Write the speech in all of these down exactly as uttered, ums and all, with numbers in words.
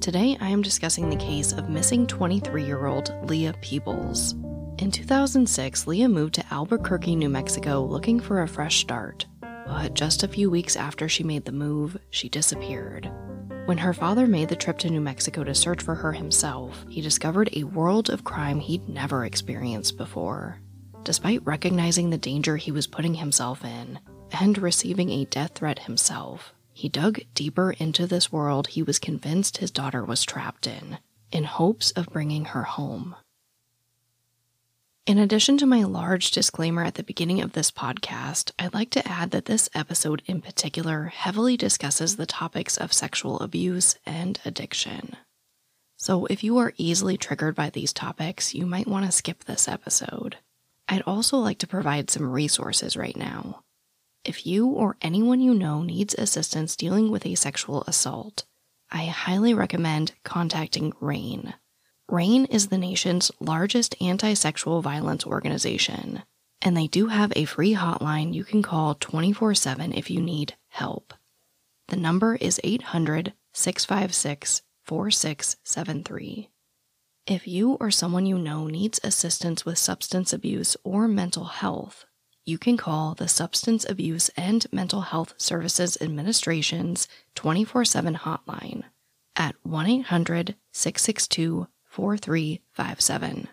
Today, I am discussing the case of missing twenty-three-year-old Leah Peebles. In two thousand six, Leah moved to Albuquerque, New Mexico, looking for a fresh start. But just a few weeks after she made the move, she disappeared. When her father made the trip to New Mexico to search for her himself, he discovered a world of crime he'd never experienced before. Despite recognizing the danger he was putting himself in, and receiving a death threat himself, he dug deeper into this world he was convinced his daughter was trapped in, in hopes of bringing her home. In addition to my large disclaimer at the beginning of this podcast, I'd like to add that this episode in particular heavily discusses the topics of sexual abuse and addiction. So if you are easily triggered by these topics, you might want to skip this episode. I'd also like to provide some resources right now. If you or anyone you know needs assistance dealing with a sexual assault, I highly recommend contacting RAINN. RAINN is the nation's largest anti-sexual violence organization, and they do have a free hotline you can call twenty-four seven if you need help. The number is eight hundred, six five six, four six seven three. If you or someone you know needs assistance with substance abuse or mental health, you can call the Substance Abuse and Mental Health Services Administration's twenty-four seven hotline at one eight hundred, six six two, four three five seven.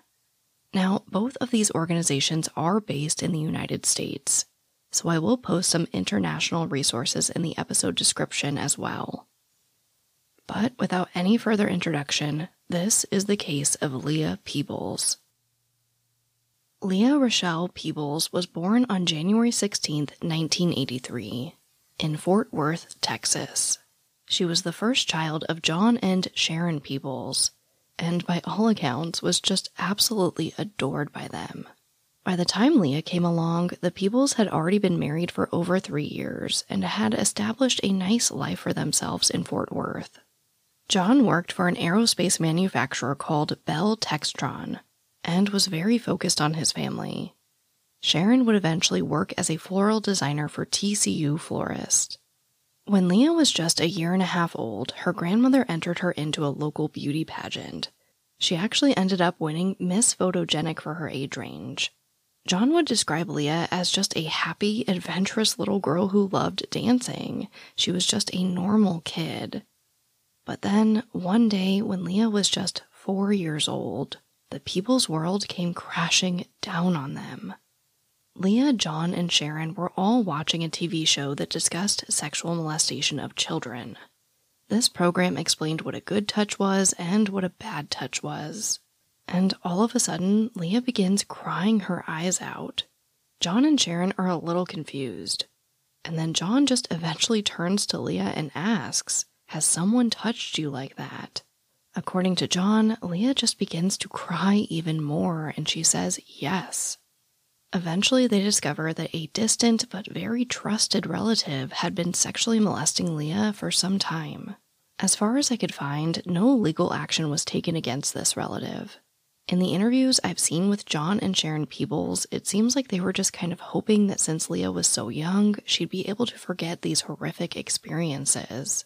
Now, both of these organizations are based in the United States, so I will post some international resources in the episode description as well. But without any further introduction, this is the case of Leah Peebles. Leah Rochelle Peebles was born on January sixteenth, nineteen eighty-three, in Fort Worth, Texas. She was the first child of John and Sharon Peebles, and by all accounts was just absolutely adored by them. By the time Leah came along, the Peebles had already been married for over three years and had established a nice life for themselves in Fort Worth. John worked for an aerospace manufacturer called Bell Textron, and was very focused on his family. Sharon would eventually work as a floral designer for T C U Florist. When Leah was just a year and a half old, her grandmother entered her into a local beauty pageant. She actually ended up winning Miss Photogenic for her age range. John would describe Leah as just a happy, adventurous little girl who loved dancing. She was just a normal kid. But then, one day, when Leah was just four years old, the Peebles world came crashing down on them. Leah, John, and Sharon were all watching a T V show that discussed sexual molestation of children. This program explained what a good touch was and what a bad touch was. And all of a sudden, Leah begins crying her eyes out. John and Sharon are a little confused. And then John just eventually turns to Leah and asks, "Has someone touched you like that?" According to John, Leah just begins to cry even more, and she says yes. Eventually, they discover that a distant but very trusted relative had been sexually molesting Leah for some time. As far as I could find, no legal action was taken against this relative. In the interviews I've seen with John and Sharon Peebles, it seems like they were just kind of hoping that since Leah was so young, she'd be able to forget these horrific experiences.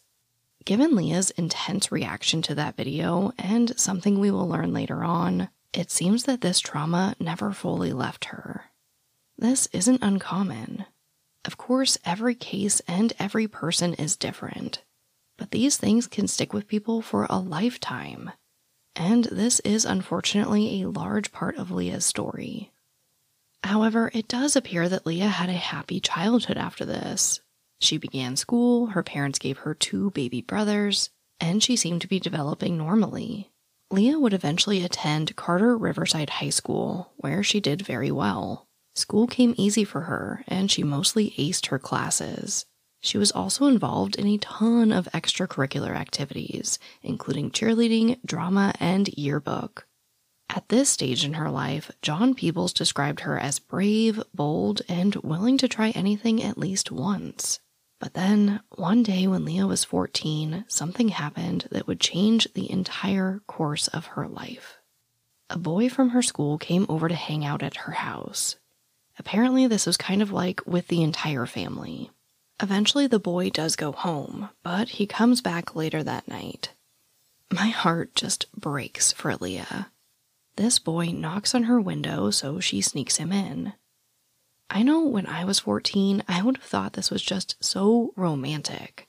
Given Leah's intense reaction to that video, and something we will learn later on, it seems that this trauma never fully left her. This isn't uncommon. Of course, every case and every person is different, but these things can stick with people for a lifetime, and this is unfortunately a large part of Leah's story. However, it does appear that Leah had a happy childhood after this. She began school, her parents gave her two baby brothers, and she seemed to be developing normally. Leah would eventually attend Carter Riverside High School, where she did very well. School came easy for her, and she mostly aced her classes. She was also involved in a ton of extracurricular activities, including cheerleading, drama, and yearbook. At this stage in her life, John Peebles described her as brave, bold, and willing to try anything at least once. But then, one day when Leah was fourteen, something happened that would change the entire course of her life. A boy from her school came over to hang out at her house. Apparently, this was kind of like with the entire family. Eventually, the boy does go home, but he comes back later that night. My heart just breaks for Leah. This boy knocks on her window, so she sneaks him in. I know when I was fourteen, I would have thought this was just so romantic,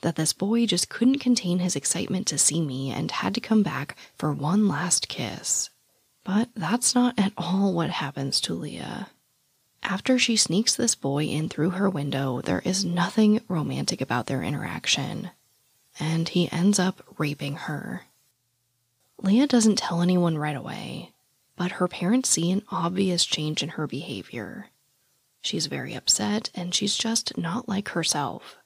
that this boy just couldn't contain his excitement to see me and had to come back for one last kiss. But that's not at all what happens to Leah. After she sneaks this boy in through her window, there is nothing romantic about their interaction, and he ends up raping her. Leah doesn't tell anyone right away, but her parents see an obvious change in her behavior. She's very upset, and she's just not like herself.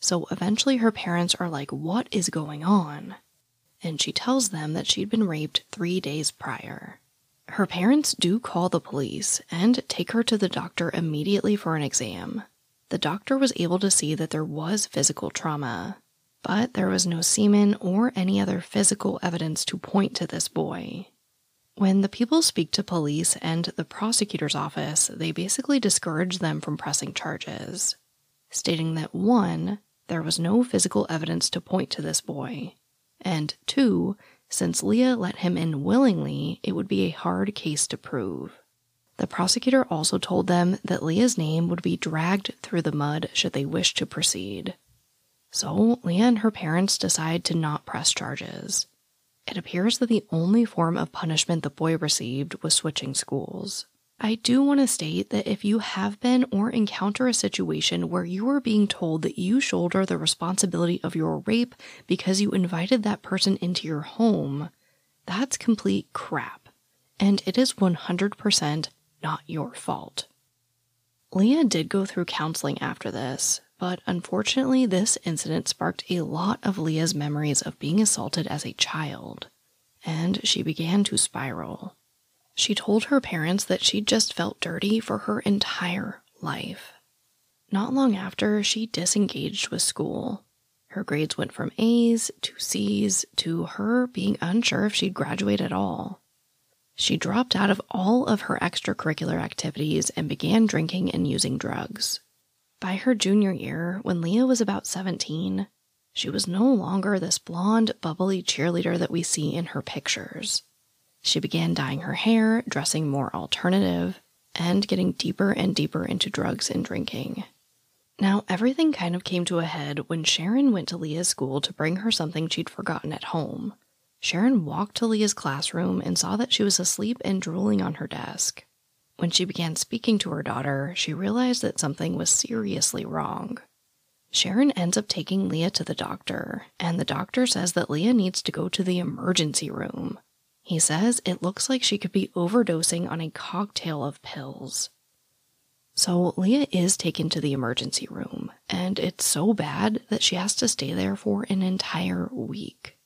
So eventually her parents are like, "What is going on?" And she tells them that she'd been raped three days prior. Her parents do call the police and take her to the doctor immediately for an exam. The doctor was able to see that there was physical trauma, but there was no semen or any other physical evidence to point to this boy. When the people speak to police and the prosecutor's office, they basically discourage them from pressing charges, stating that one, there was no physical evidence to point to this boy, and two, since Leah let him in willingly, it would be a hard case to prove. The prosecutor also told them that Leah's name would be dragged through the mud should they wish to proceed. So Leah and her parents decide to not press charges. It appears that the only form of punishment the boy received was switching schools. I do want to state that if you have been or encounter a situation where you are being told that you shoulder the responsibility of your rape because you invited that person into your home, that's complete crap, and it is one hundred percent not your fault. Leah did go through counseling after this, but unfortunately this incident sparked a lot of Leah's memories of being assaulted as a child, and she began to spiral. She told her parents that she just felt dirty for her entire life. Not long after, she disengaged with school. Her grades went from A's to C's to her being unsure if she'd graduate at all. She dropped out of all of her extracurricular activities and began drinking and using drugs. By her junior year, when Leah was about seventeen, she was no longer this blonde, bubbly cheerleader that we see in her pictures. She began dyeing her hair, dressing more alternative, and getting deeper and deeper into drugs and drinking. Now, everything kind of came to a head when Sharon went to Leah's school to bring her something she'd forgotten at home. Sharon walked to Leah's classroom and saw that she was asleep and drooling on her desk. When she began speaking to her daughter, she realized that something was seriously wrong. Sharon ends up taking Leah to the doctor, and the doctor says that Leah needs to go to the emergency room. He says it looks like she could be overdosing on a cocktail of pills. So Leah is taken to the emergency room, and it's so bad that she has to stay there for an entire week.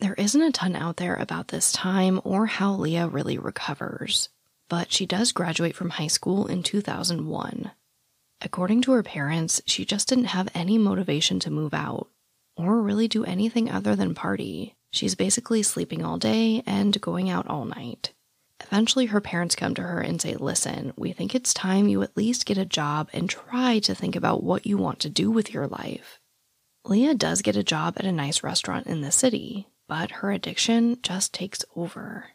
There isn't a ton out there about this time or how Leah really recovers, but she does graduate from high school in two thousand one. According to her parents, she just didn't have any motivation to move out or really do anything other than party. She's basically sleeping all day and going out all night. Eventually, her parents come to her and say, "Listen, we think it's time you at least get a job and try to think about what you want to do with your life." Leah does get a job at a nice restaurant in the city, but her addiction just takes over.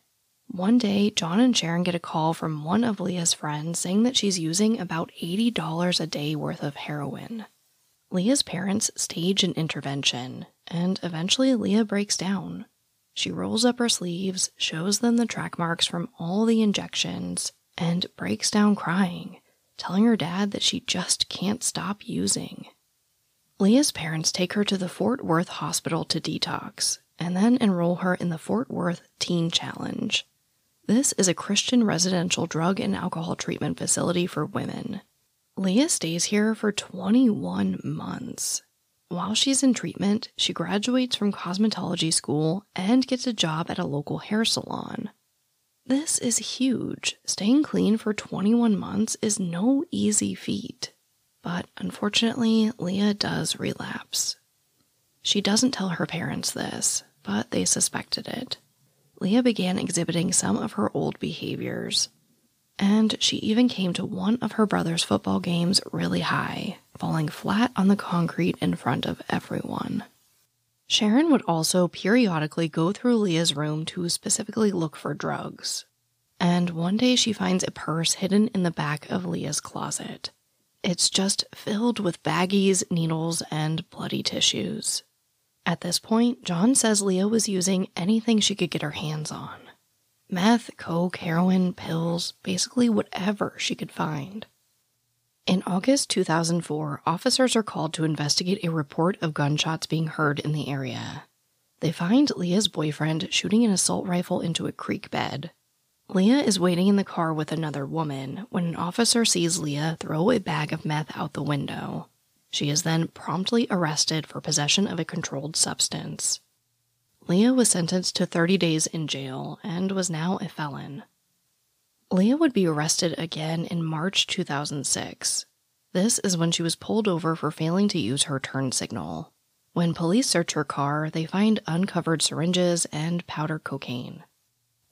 One day, John and Sharon get a call from one of Leah's friends saying that she's using about eighty dollars a day worth of heroin. Leah's parents stage an intervention, and eventually Leah breaks down. She rolls up her sleeves, shows them the track marks from all the injections, and breaks down crying, telling her dad that she just can't stop using. Leah's parents take her to the Fort Worth Hospital to detox, and then enroll her in the Fort Worth Teen Challenge. This is a Christian residential drug and alcohol treatment facility for women. Leah stays here for twenty-one months. While she's in treatment, she graduates from cosmetology school and gets a job at a local hair salon. This is huge. Staying clean for twenty-one months is no easy feat. But unfortunately, Leah does relapse. She doesn't tell her parents this, but they suspected it. Leah began exhibiting some of her old behaviors, and she even came to one of her brother's football games really high, falling flat on the concrete in front of everyone. Sharon would also periodically go through Leah's room to specifically look for drugs, and one day she finds a purse hidden in the back of Leah's closet. It's just filled with baggies, needles, and bloody tissues. At this point, John says Leah was using anything she could get her hands on. Meth, coke, heroin, pills, basically whatever she could find. In August two thousand four, officers are called to investigate a report of gunshots being heard in the area. They find Leah's boyfriend shooting an assault rifle into a creek bed. Leah is waiting in the car with another woman when an officer sees Leah throw a bag of meth out the window. She is then promptly arrested for possession of a controlled substance. Leah was sentenced to thirty days in jail and was now a felon. Leah would be arrested again in March two thousand six. This is when she was pulled over for failing to use her turn signal. When police search her car, they find uncovered syringes and powder cocaine.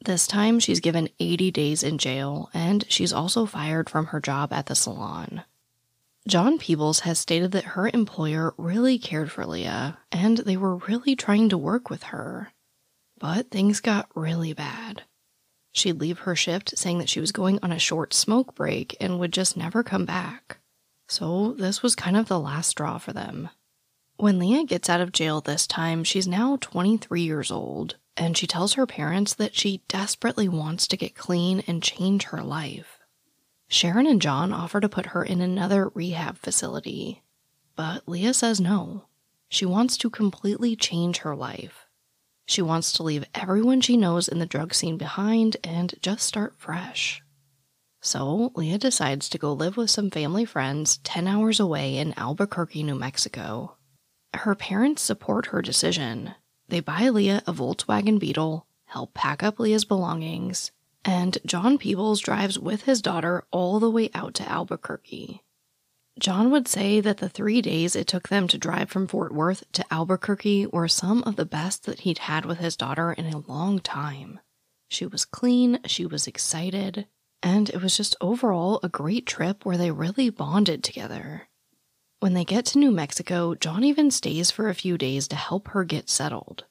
This time, she's given eighty days in jail, and she's also fired from her job at the salon. John Peebles has stated that her employer really cared for Leah, and they were really trying to work with her. But things got really bad. She'd leave her shift saying that she was going on a short smoke break and would just never come back. So this was kind of the last straw for them. When Leah gets out of jail this time, she's now twenty-three years old. And she tells her parents that she desperately wants to get clean and change her life. Sharon and John offer to put her in another rehab facility, but Leah says no. She wants to completely change her life. She wants to leave everyone she knows in the drug scene behind and just start fresh. So Leah decides to go live with some family friends ten hours away in Albuquerque, New Mexico. Her parents support her decision. They buy Leah a Volkswagen Beetle, help pack up Leah's belongings, and John Peebles drives with his daughter all the way out to Albuquerque. John would say that the three days it took them to drive from Fort Worth to Albuquerque were some of the best that he'd had with his daughter in a long time. She was clean, she was excited, and it was just overall a great trip where they really bonded together. When they get to New Mexico, John even stays for a few days to help her get settled.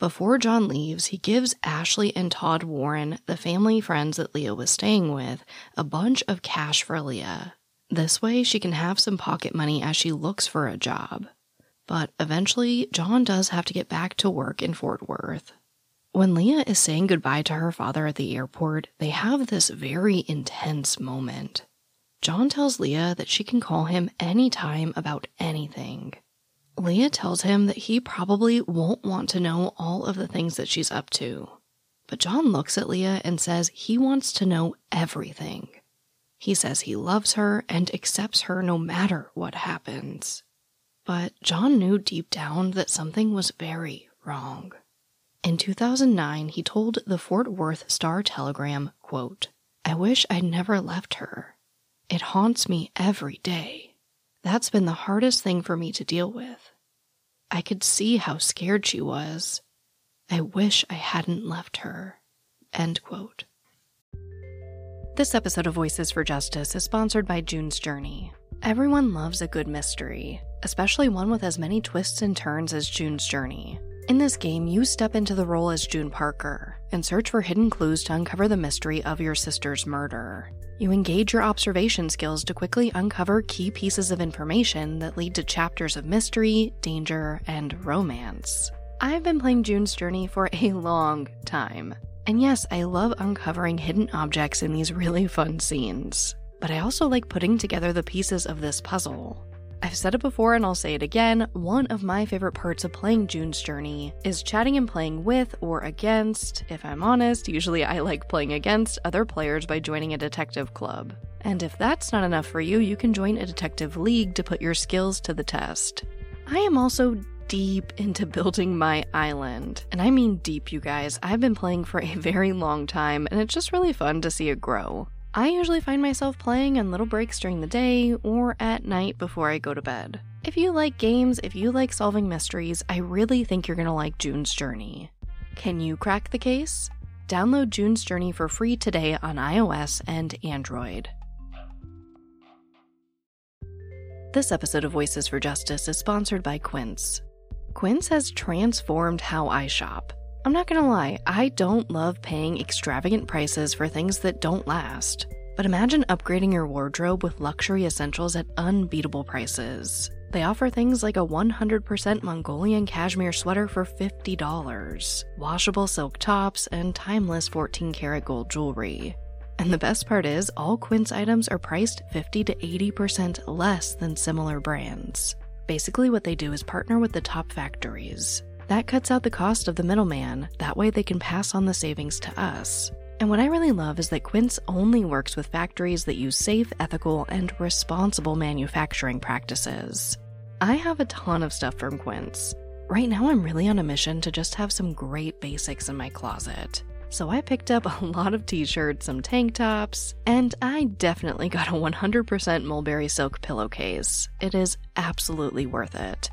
Before John leaves, he gives Ashley and Todd Warren, the family friends that Leah was staying with, a bunch of cash for Leah. This way, she can have some pocket money as she looks for a job. But eventually, John does have to get back to work in Fort Worth. When Leah is saying goodbye to her father at the airport, they have this very intense moment. John tells Leah that she can call him anytime about anything. Leah tells him that he probably won't want to know all of the things that she's up to. But John looks at Leah and says he wants to know everything. He says he loves her and accepts her no matter what happens. But John knew deep down that something was very wrong. In two thousand nine, he told the Fort Worth Star-Telegram, quote, "I wish I'd never left her. It haunts me every day. That's been the hardest thing for me to deal with. I could see how scared she was. I wish I hadn't left her." End quote. This episode of Voices for Justice is sponsored by June's Journey. Everyone loves a good mystery, especially one with as many twists and turns as June's Journey. In this game, you step into the role as June Parker and search for hidden clues to uncover the mystery of your sister's murder. You engage your observation skills to quickly uncover key pieces of information that lead to chapters of mystery, danger, and romance. I've been playing June's Journey for a long time, and yes, I love uncovering hidden objects in these really fun scenes, but I also like putting together the pieces of this puzzle. I've said it before and I'll say it again, one of my favorite parts of playing June's Journey is chatting and playing with or against, if I'm honest, usually I like playing against other players by joining a detective club. And if that's not enough for you, you can join a detective league to put your skills to the test. I am also deep into building my island. And I mean deep, you guys. I've been playing for a very long time, and it's just really fun to see it grow. I usually find myself playing on little breaks during the day or at night before I go to bed. If you like games, if you like solving mysteries, I really think you're gonna like June's Journey. Can you crack the case? Download June's Journey for free today on iOS and Android. This episode of Voices for Justice is sponsored by Quince. Quince has transformed how I shop. I'm not gonna lie, I don't love paying extravagant prices for things that don't last. But imagine upgrading your wardrobe with luxury essentials at unbeatable prices. They offer things like a one hundred percent Mongolian cashmere sweater for fifty dollars, washable silk tops, and timeless fourteen karat gold jewelry. And the best part is, all Quince items are priced fifty to eighty percent less than similar brands. Basically, what they do is partner with the top factories. That cuts out the cost of the middleman. That way they can pass on the savings to us. And what I really love is that Quince only works with factories that use safe, ethical, and responsible manufacturing practices. I have a ton of stuff from Quince. Right now, I'm really on a mission to just have some great basics in my closet. So I picked up a lot of t-shirts, some tank tops, and I definitely got a one hundred percent mulberry silk pillowcase. It is absolutely worth it.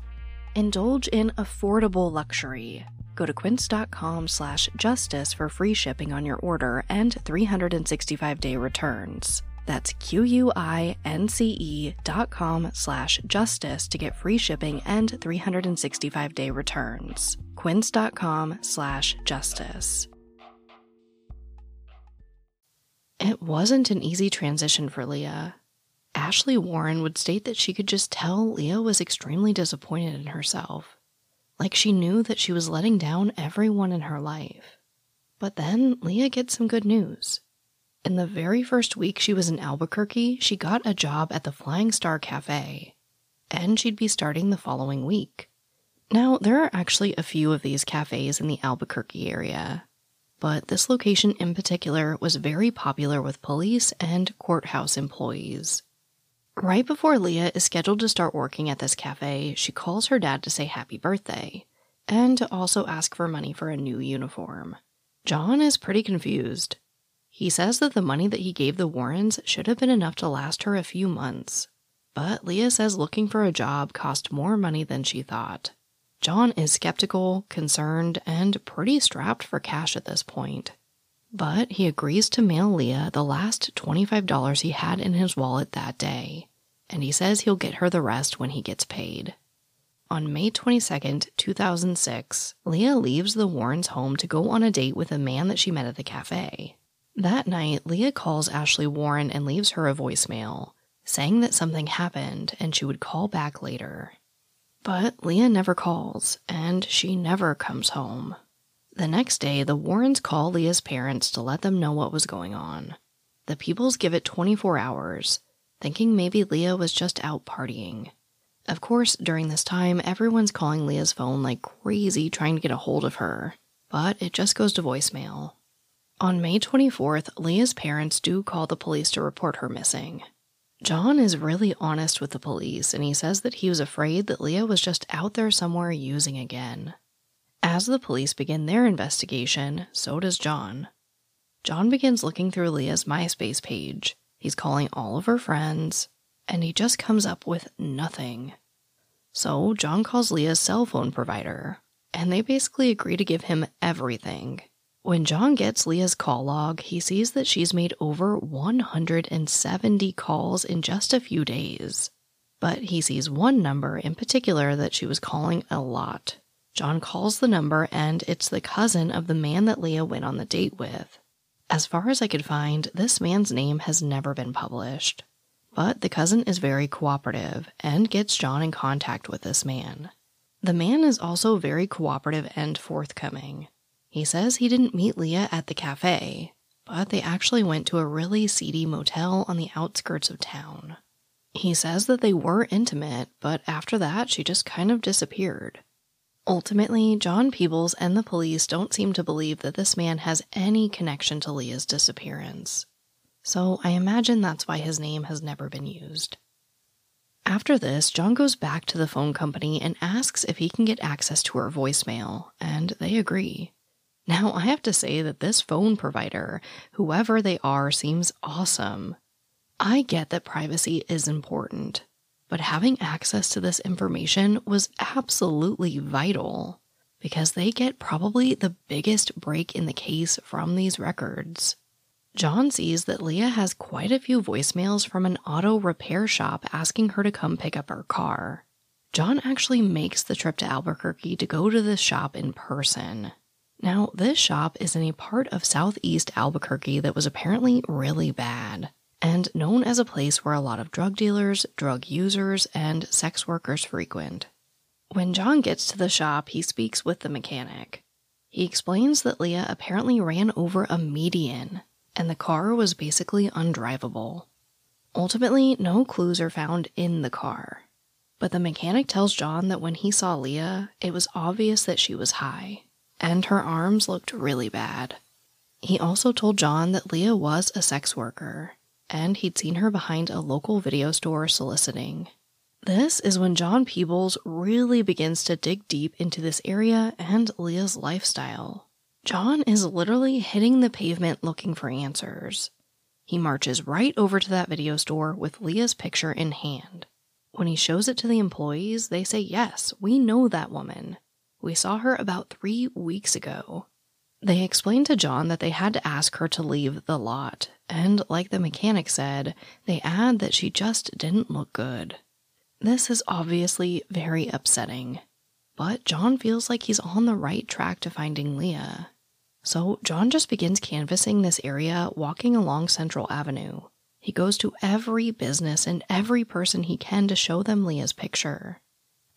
Indulge in affordable luxury. Go to quince.com slash justice for free shipping on your order and three hundred sixty-five day returns. That's Q-U-I-N-C-E dot com slash justice to get free shipping and three hundred sixty-five day returns. Quince.com slash justice. It wasn't an easy transition for Leah. Ashley Warren would state that she could just tell Leah was extremely disappointed in herself. Like she knew that she was letting down everyone in her life. But then Leah gets some good news. In the very first week she was in Albuquerque, she got a job at the Flying Star Cafe. And she'd be starting the following week. Now, there are actually a few of these cafes in the Albuquerque area. But this location in particular was very popular with police and courthouse employees. Right before Leah is scheduled to start working at this cafe, she calls her dad to say happy birthday, and to also ask for money for a new uniform. John is pretty confused. He says that the money that he gave the Warrens should have been enough to last her a few months, but Leah says looking for a job cost more money than she thought. John is skeptical, concerned, and pretty strapped for cash at this point. But he agrees to mail Leah the last twenty-five dollars he had in his wallet that day, and he says he'll get her the rest when he gets paid. On May twenty-second, two thousand six, Leah leaves the Warrens' home to go on a date with a man that she met at the cafe. That night, Leah calls Ashley Warren and leaves her a voicemail, saying that something happened and she would call back later. But Leah never calls, and she never comes home. The next day, the Warrens call Leah's parents to let them know what was going on. The Peebles give it twenty-four hours, thinking maybe Leah was just out partying. Of course, during this time, everyone's calling Leah's phone like crazy trying to get a hold of her, but it just goes to voicemail. On May twenty-fourth, Leah's parents do call the police to report her missing. John is really honest with the police, and he says that he was afraid that Leah was just out there somewhere using again. As the police begin their investigation, so does John. John begins looking through Leah's MySpace page. He's calling all of her friends, and he just comes up with nothing. So John calls Leah's cell phone provider, and they basically agree to give him everything. When John gets Leah's call log, he sees that she's made over one hundred seventy calls in just a few days. But he sees one number in particular that she was calling a lot. John calls the number, and it's the cousin of the man that Leah went on the date with. As far as I could find, this man's name has never been published. But the cousin is very cooperative and gets John in contact with this man. The man is also very cooperative and forthcoming. He says he didn't meet Leah at the cafe, but they actually went to a really seedy motel on the outskirts of town. He says that they were intimate, but after that, she just kind of disappeared. Ultimately, John Peebles and the police don't seem to believe that this man has any connection to Leah's disappearance. so I imagine that's why his name has never been used. After this, John goes back to the phone company and asks if he can get access to her voicemail, and they agree. Now, I have to say that this phone provider, whoever they are, seems awesome. I get that privacy is important, but having access to this information was absolutely vital, because they get probably the biggest break in the case from these records. John sees that Leah has quite a few voicemails from an auto repair shop asking her to come pick up her car. John actually makes the trip to Albuquerque to go to this shop in person. Now, this shop is in a part of southeast Albuquerque that was apparently really bad, and known as a place where a lot of drug dealers, drug users, and sex workers frequent. When John gets to the shop, he speaks with the mechanic. He explains that Leah apparently ran over a median, and the car was basically undrivable. Ultimately, no clues are found in the car. But the mechanic tells John that when he saw Leah, it was obvious that she was high, and her arms looked really bad. He also told John that Leah was a sex worker, and he'd seen her behind a local video store soliciting. This is when John Peebles really begins to dig deep into this area and Leah's lifestyle. John is literally hitting the pavement looking for answers. He marches right over to that video store with Leah's picture in hand. When he shows it to the employees, they say, "Yes, we know that woman. We saw her about three weeks ago." They explain to John that they had to ask her to leave the lot, and like the mechanic said, they add that she just didn't look good. This is obviously very upsetting, but John feels like he's on the right track to finding Leah. So John just begins canvassing this area, walking along Central Avenue. He goes to every business and every person he can to show them Leah's picture.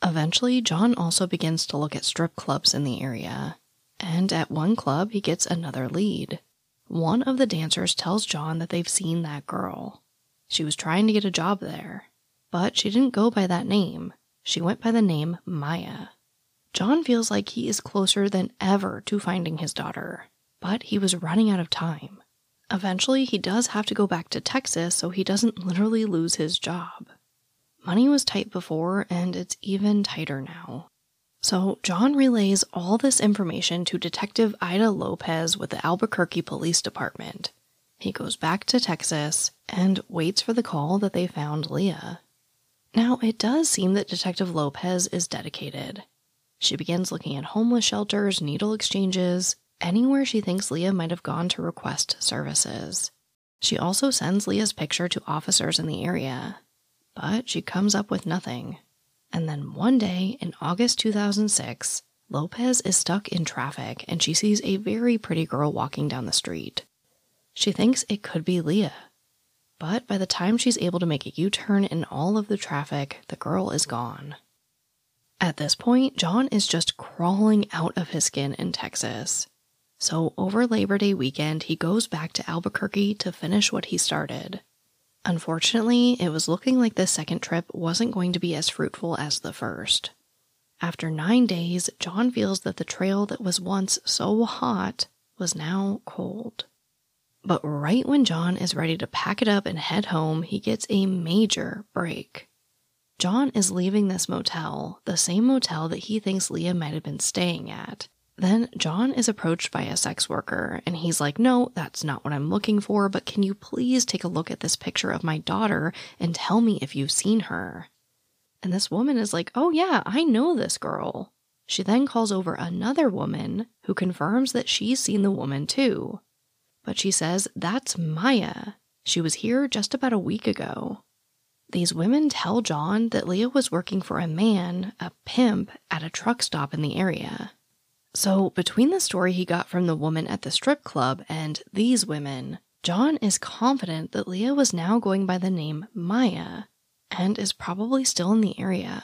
Eventually, John also begins to look at strip clubs in the area. And at one club, he gets another lead. One of the dancers tells John that they've seen that girl. She was trying to get a job there, but she didn't go by that name. She went by the name Maya. John feels like he is closer than ever to finding his daughter, but he was running out of time. Eventually, he does have to go back to Texas so he doesn't literally lose his job. Money was tight before, and it's even tighter now. So John relays all this information to Detective Ida Lopez with the Albuquerque Police Department. He goes back to Texas and waits for the call that they found Leah. Now, it does seem that Detective Lopez is dedicated. She begins looking at homeless shelters, needle exchanges, anywhere she thinks Leah might have gone to request services. She also sends Leah's picture to officers in the area, but she comes up with nothing. And then one day, in August two thousand six, Lopez is stuck in traffic and she sees a very pretty girl walking down the street. She thinks it could be Leah, but by the time she's able to make a U-turn in all of the traffic, the girl is gone. At this point, John is just crawling out of his skin in Texas. So over Labor Day weekend, he goes back to Albuquerque to finish what he started. Unfortunately, it was looking like this second trip wasn't going to be as fruitful as the first. After nine days, John feels that the trail that was once so hot was now cold. But right when John is ready to pack it up and head home, he gets a major break. John is leaving this motel, the same motel that he thinks Leah might have been staying at. Then John is approached by a sex worker, and he's like, "No, that's not what I'm looking for, but can you please take a look at this picture of my daughter and tell me if you've seen her?" And this woman is like, "Oh yeah, I know this girl." She then calls over another woman who confirms that she's seen the woman too. But she says, "That's Maya. She was here just about a week ago." These women tell John that Leah was working for a man, a pimp, at a truck stop in the area. So between the story he got from the woman at the strip club and these women, John is confident that Leah was now going by the name Maya and is probably still in the area.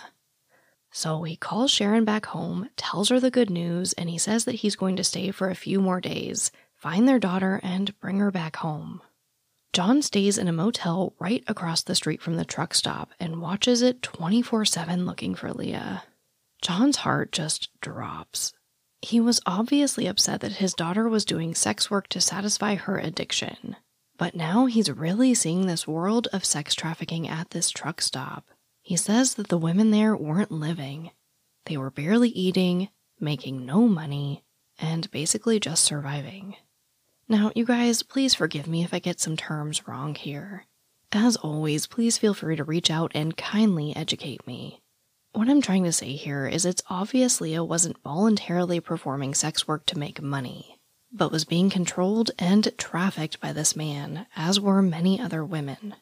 So he calls Sharon back home, tells her the good news, and he says that he's going to stay for a few more days, find their daughter, and bring her back home. John stays in a motel right across the street from the truck stop and watches it twenty-four seven looking for Leah. John's heart just drops. He was obviously upset that his daughter was doing sex work to satisfy her addiction, But now he's really seeing this world of sex trafficking at this truck stop. He says that the women there weren't living. They were barely eating, making no money, and basically just surviving. Now, you guys, please forgive me if I get some terms wrong here. As always, please feel free to reach out and kindly educate me. What I'm trying to say here is it's obvious Leah wasn't voluntarily performing sex work to make money, but was being controlled and trafficked by this man, as were many other women.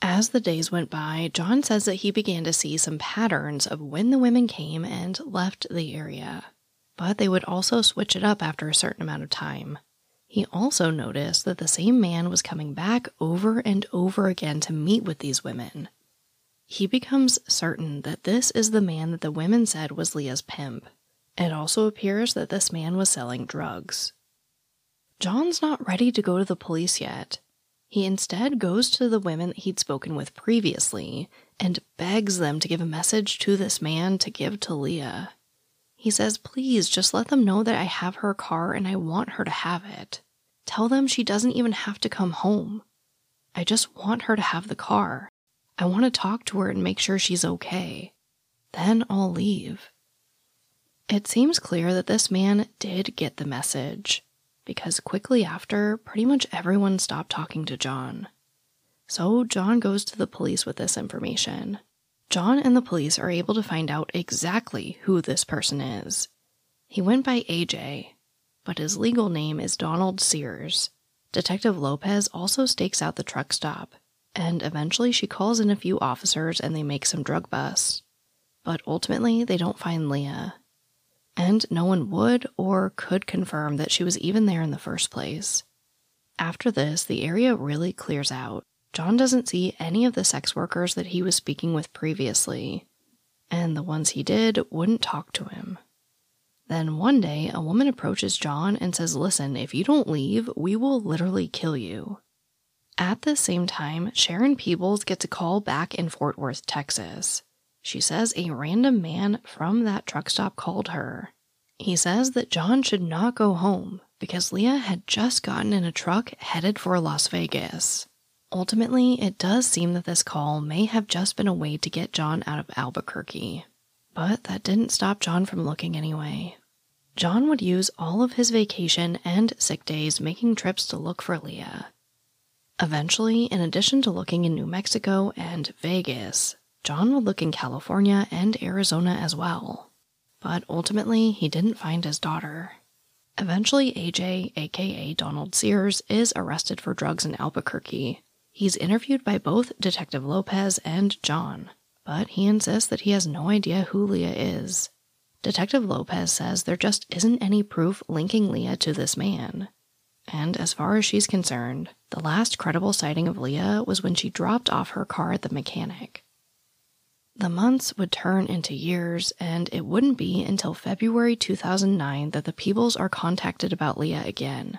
As the days went by, John says that he began to see some patterns of when the women came and left the area, but they would also switch it up after a certain amount of time. He also noticed that the same man was coming back over and over again to meet with these women. He becomes certain that this is the man that the women said was Leah's pimp. It also appears that this man was selling drugs. John's not ready to go to the police yet. He instead goes to the women that he'd spoken with previously and begs them to give a message to this man to give to Leah. He says, please, just let them know that I have her car and I want her to have it. Tell them she doesn't even have to come home. I just want her to have the car. I want to talk to her and make sure she's okay. Then I'll leave. It seems clear that this man did get the message, because quickly after, pretty much everyone stopped talking to John. So John goes to the police with this information. John and the police are able to find out exactly who this person is. He went by A J, but his legal name is Donald Sears. Detective Lopez also stakes out the truck stop, and eventually she calls in a few officers and they make some drug busts. But ultimately, they don't find Leah. And no one would or could confirm that she was even there in the first place. After this, the area really clears out. John doesn't see any of the sex workers that he was speaking with previously, and the ones he did wouldn't talk to him. Then one day, a woman approaches John and says, listen, if you don't leave, we will literally kill you. At the same time, Sharon Peebles gets a call back in Fort Worth, Texas. She says a random man from that truck stop called her. He says that John should not go home because Leah had just gotten in a truck headed for Las Vegas. Ultimately, it does seem that this call may have just been a way to get John out of Albuquerque, but that didn't stop John from looking anyway. John would use all of his vacation and sick days making trips to look for Leah. Eventually, in addition to looking in New Mexico and Vegas, John would look in California and Arizona as well, but ultimately he didn't find his daughter. Eventually, A J, aka Donald Sears, is arrested for drugs in Albuquerque. He's interviewed by both Detective Lopez and John, but he insists that he has no idea who Leah is. Detective Lopez says there just isn't any proof linking Leah to this man. And as far as she's concerned, the last credible sighting of Leah was when she dropped off her car at the mechanic. The months would turn into years, and it wouldn't be until February two thousand nine that the Peebles are contacted about Leah again.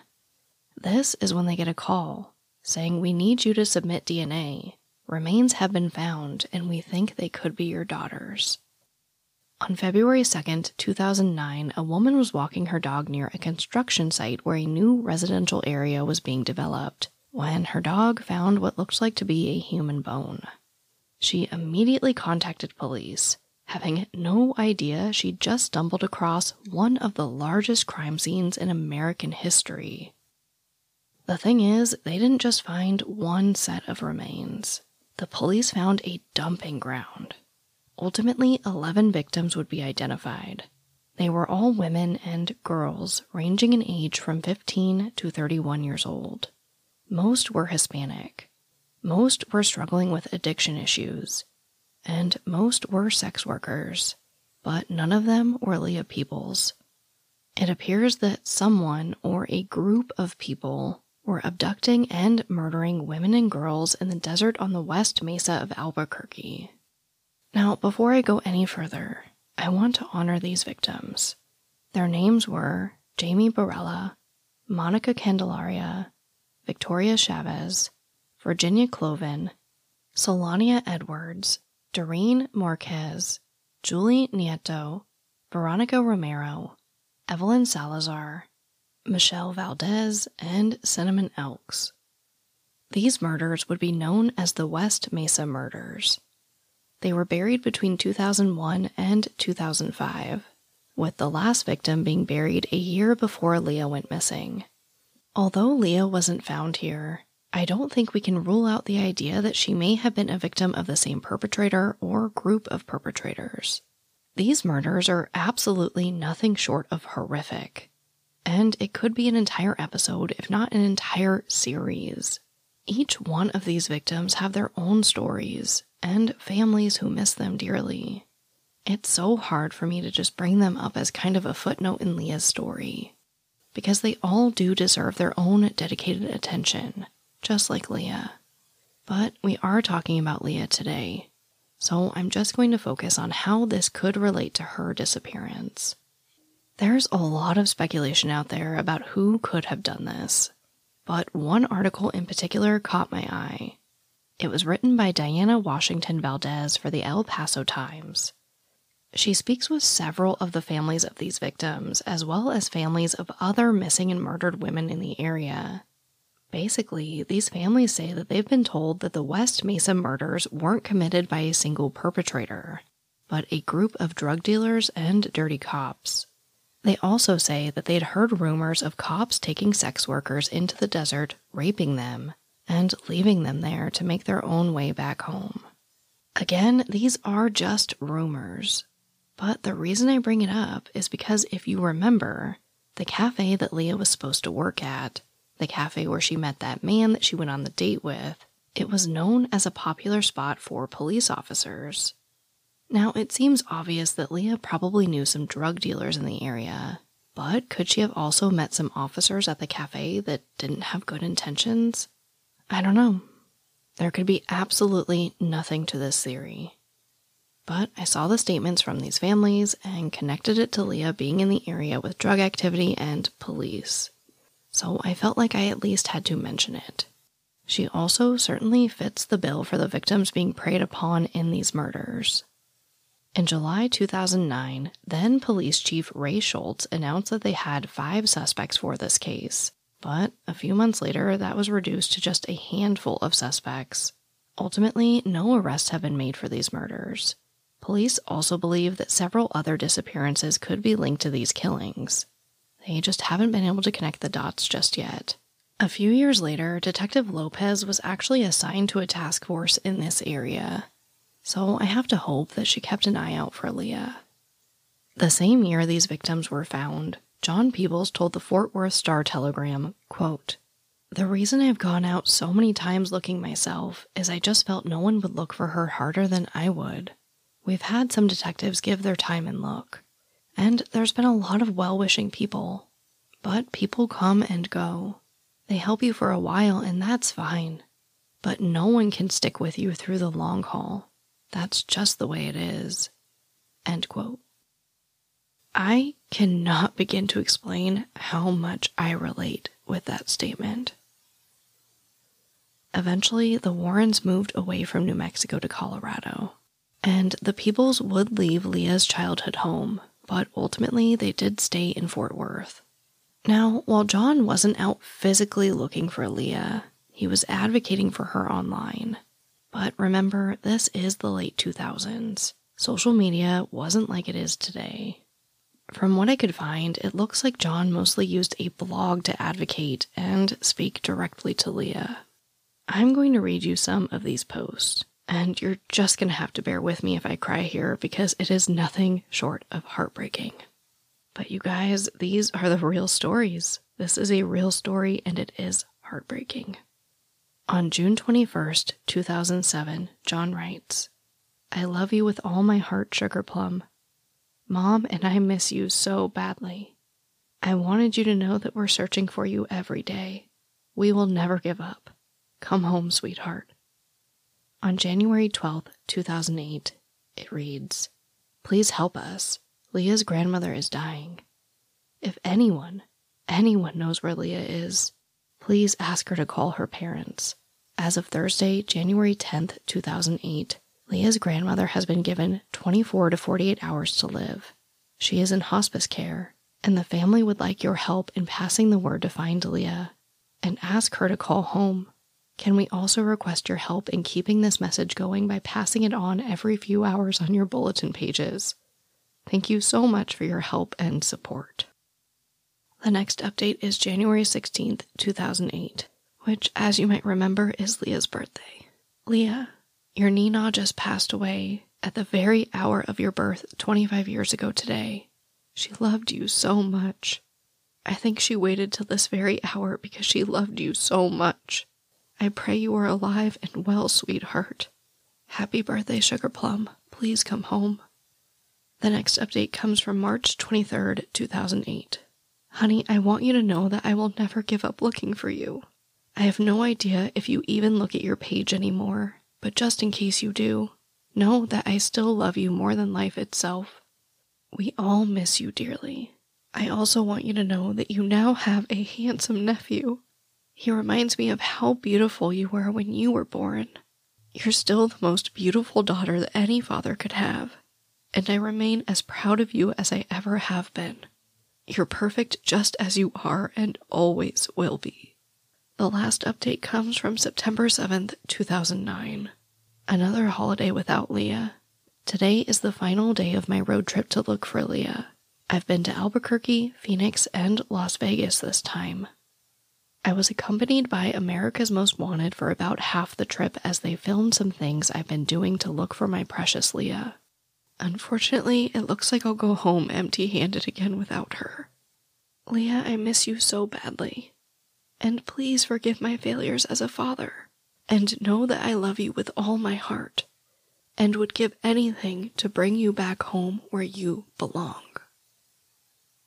This is when they get a call saying, we need you to submit D N A. Remains have been found, and we think they could be your daughter's. On February second, two thousand nine, a woman was walking her dog near a construction site where a new residential area was being developed, when her dog found what looked like to be a human bone. She immediately contacted police, having no idea she'd just stumbled across one of the largest crime scenes in American history. The thing is, they didn't just find one set of remains. The police found a dumping ground. Ultimately, eleven victims would be identified. They were all women and girls, ranging in age from fifteen to thirty-one years old. Most were Hispanic. Most were struggling with addiction issues. And most were sex workers. But none of them were Leah Peebles. It appears that someone or a group of people were abducting and murdering women and girls in the desert on the West Mesa of Albuquerque. Now, before I go any further, I want to honor these victims. Their names were Jamie Barella, Monica Candelaria, Victoria Chavez, Virginia Cloven, Solania Edwards, Doreen Marquez, Julie Nieto, Veronica Romero, Evelyn Salazar, Michelle Valdez, and Cinnamon Elks. These murders would be known as the West Mesa Murders. They were buried between two thousand one and two thousand five, with the last victim being buried a year before Leah went missing. Although Leah wasn't found here, I don't think we can rule out the idea that she may have been a victim of the same perpetrator or group of perpetrators. These murders are absolutely nothing short of horrific, and it could be an entire episode, if not an entire series. Each one of these victims have their own stories, and families who miss them dearly. It's so hard for me to just bring them up as kind of a footnote in Leah's story, because they all do deserve their own dedicated attention, just like Leah. But we are talking about Leah today, so I'm just going to focus on how this could relate to her disappearance. There's a lot of speculation out there about who could have done this, but one article in particular caught my eye. It was written by Diana Washington Valdez for the El Paso Times. She speaks with several of the families of these victims, as well as families of other missing and murdered women in the area. Basically, these families say that they've been told that the West Mesa murders weren't committed by a single perpetrator, but a group of drug dealers and dirty cops. They also say that they'd heard rumors of cops taking sex workers into the desert, raping them, and leaving them there to make their own way back home. Again, these are just rumors. But the reason I bring it up is because, if you remember, the cafe that Leah was supposed to work at, the cafe where she met that man that she went on the date with, it was known as a popular spot for police officers. Now, it seems obvious that Leah probably knew some drug dealers in the area, but could she have also met some officers at the cafe that didn't have good intentions? I don't know. There could be absolutely nothing to this theory. But I saw the statements from these families and connected it to Leah being in the area with drug activity and police, so I felt like I at least had to mention it. She also certainly fits the bill for the victims being preyed upon in these murders. In July two thousand nine, then Police Chief Ray Schultz announced that they had five suspects for this case, but a few months later that was reduced to just a handful of suspects. Ultimately, no arrests have been made for these murders. Police also believe that several other disappearances could be linked to these killings. They just haven't been able to connect the dots just yet. A few years later, Detective Lopez was actually assigned to a task force in this area, so I have to hope that she kept an eye out for Leah. The same year these victims were found, John Peebles told the Fort Worth Star-Telegram, quote, "The reason I've gone out so many times looking myself is I just felt no one would look for her harder than I would. We've had some detectives give their time and look, and there's been a lot of well-wishing people. But people come and go. They help you for a while, and that's fine. But no one can stick with you through the long haul. That's just the way it is." End quote. I cannot begin to explain how much I relate with that statement. Eventually, the Warrens moved away from New Mexico to Colorado, and the Peebles would leave Leah's childhood home, but ultimately they did stay in Fort Worth. Now, while John wasn't out physically looking for Leah, he was advocating for her online. But remember, this is the late two thousands. Social media wasn't like it is today. From what I could find, it looks like John mostly used a blog to advocate and speak directly to Leah. I'm going to read you some of these posts, and you're just going to have to bear with me if I cry here because it is nothing short of heartbreaking. But you guys, these are the real stories. This is a real story, and it is heartbreaking. On June twenty-first, two thousand seven, John writes, "I love you with all my heart, Sugar Plum. Mom and I miss you so badly. I wanted you to know that we're searching for you every day. We will never give up. Come home, sweetheart." On January twelfth, two thousand eight, it reads, "Please help us. Leah's grandmother is dying. If anyone, anyone knows where Leah is, please ask her to call her parents. As of Thursday, January tenth, two thousand eight, Leah's grandmother has been given twenty-four to forty-eight hours to live. She is in hospice care, and the family would like your help in passing the word to find Leah and ask her to call home. Can we also request your help in keeping this message going by passing it on every few hours on your bulletin pages? Thank you so much for your help and support. The next update is January sixteenth, two thousand eight, which, as you might remember, is Leah's birthday. Leah, your Nina just passed away at the very hour of your birth twenty-five years ago today. She loved you so much. I think she waited till this very hour because she loved you so much. I pray you are alive and well, sweetheart. Happy birthday, Sugar Plum. Please come home. The next update comes from March twenty-third, two thousand eight. Honey, I want you to know that I will never give up looking for you. I have no idea if you even look at your page anymore, but just in case you do, know that I still love you more than life itself. We all miss you dearly. I also want you to know that you now have a handsome nephew. He reminds me of how beautiful you were when you were born. You're still the most beautiful daughter that any father could have, and I remain as proud of you as I ever have been. You're perfect just as you are and always will be. The last update comes from September seventh, two thousand nine. Another holiday without Leah. Today is the final day of my road trip to look for Leah. I've been to Albuquerque, Phoenix, and Las Vegas this time. I was accompanied by America's Most Wanted for about half the trip as they filmed some things I've been doing to look for my precious Leah. Unfortunately, it looks like I'll go home empty-handed again without her. Leah, I miss you so badly. And please forgive my failures as a father. And know that I love you with all my heart. And would give anything to bring you back home where you belong.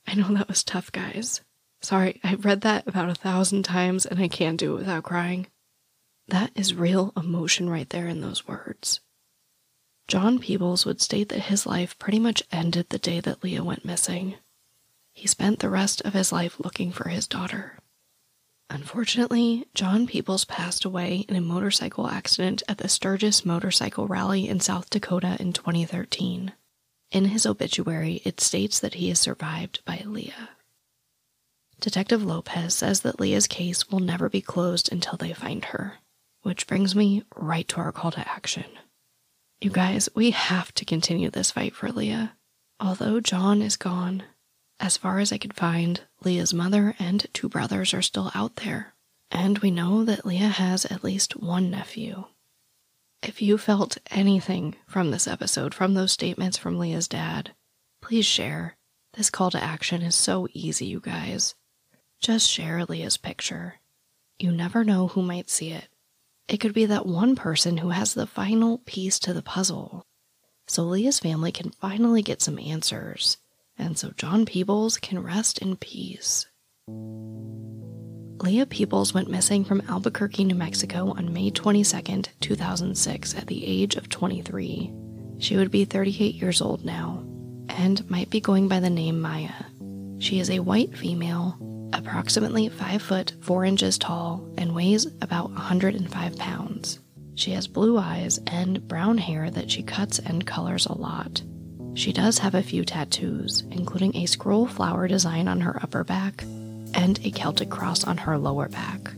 I know that was tough, guys. Sorry, I've read that about a thousand times and I can't do it without crying. That is real emotion right there in those words. John Peebles would state that his life pretty much ended the day that Leah went missing. He spent the rest of his life looking for his daughter. Unfortunately, John Peebles passed away in a motorcycle accident at the Sturgis Motorcycle Rally in South Dakota in twenty thirteen. In his obituary, it states that he is survived by Leah. Detective Lopez says that Leah's case will never be closed until they find her, which brings me right to our call to action. You guys, we have to continue this fight for Leah. Although John is gone, as far as I could find, Leah's mother and two brothers are still out there, and we know that Leah has at least one nephew. If you felt anything from this episode, from those statements from Leah's dad, please share. This call to action is so easy, you guys. Just share Leah's picture. You never know who might see it. It could be that one person who has the final piece to the puzzle. So Leah's family can finally get some answers, and so John Peebles can rest in peace. Leah Peebles went missing from Albuquerque, New Mexico on May twenty-second, two thousand six at the age of twenty-three. She would be thirty-eight years old now, and might be going by the name Maya. She is a white female, approximately five foot four inches tall, and weighs about one hundred five pounds. She has blue eyes and brown hair that she cuts and colors a lot. She does have a few tattoos, including a scroll flower design on her upper back and a Celtic cross on her lower back.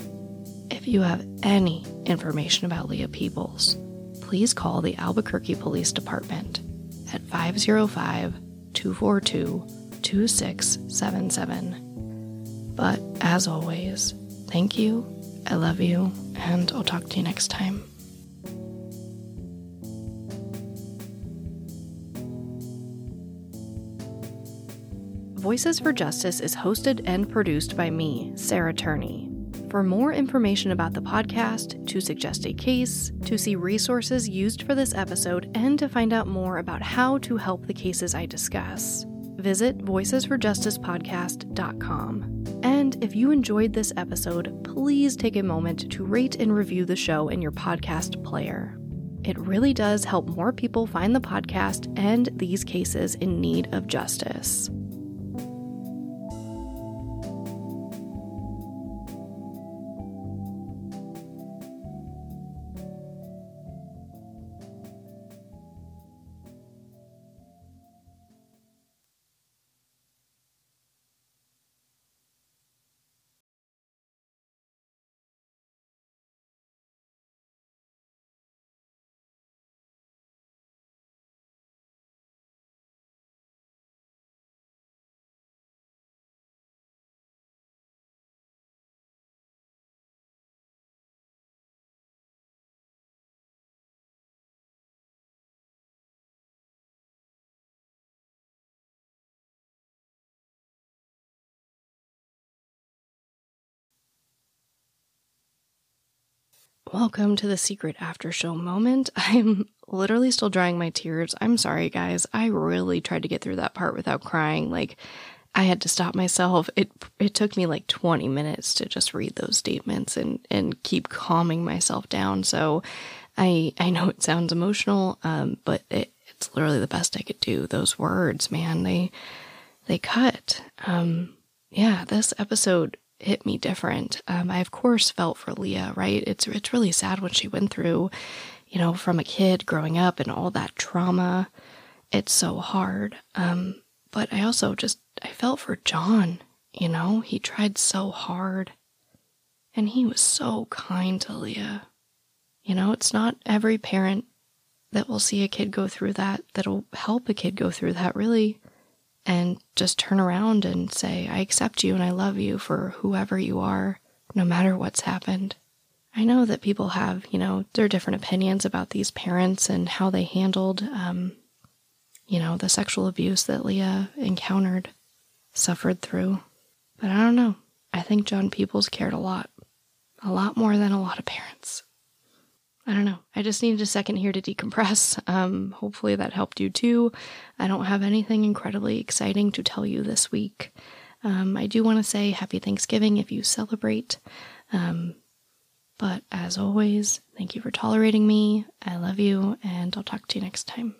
If you have any information about Leah Peebles, please call the Albuquerque Police Department at five oh five, two four two, two six seven seven. But as always, thank you, I love you, and I'll talk to you next time. Voices for Justice is hosted and produced by me, Sarah Turney. For more information about the podcast, to suggest a case, to see resources used for this episode, and to find out more about how to help the cases I discuss, visit voices for justice podcast dot com. And if you enjoyed this episode, please take a moment to rate and review the show in your podcast player. It really does help more people find the podcast and these cases in need of justice. Welcome to the Secret After Show moment. I'm literally still drying my tears. I'm sorry, guys. I really tried to get through that part without crying. Like, I had to stop myself. It it took me like twenty minutes to just read those statements and, and keep calming myself down. So I I know it sounds emotional, um, but it, it's literally the best I could do. Those words, man, they they cut. Um, yeah, this episode hit me different. Um, I, of course, felt for Leah, right? It's it's really sad what she went through, you know, from a kid growing up and all that trauma. It's so hard. Um, but I also just, I felt for John, you know? He tried so hard. And he was so kind to Leah. You know, it's not every parent that will see a kid go through that, that'll help a kid go through that, really. And just turn around and say, I accept you and I love you for whoever you are, no matter what's happened. I know that people have, you know, their different opinions about these parents and how they handled, um, you know, the sexual abuse that Leah encountered, suffered through. But I don't know. I think John Peebles cared a lot. A lot more than a lot of parents. I don't know. I just needed a second here to decompress. Um, hopefully that helped you too. I don't have anything incredibly exciting to tell you this week. Um, I do want to say happy Thanksgiving if you celebrate. Um, but as always, thank you for tolerating me. I love you, and I'll talk to you next time.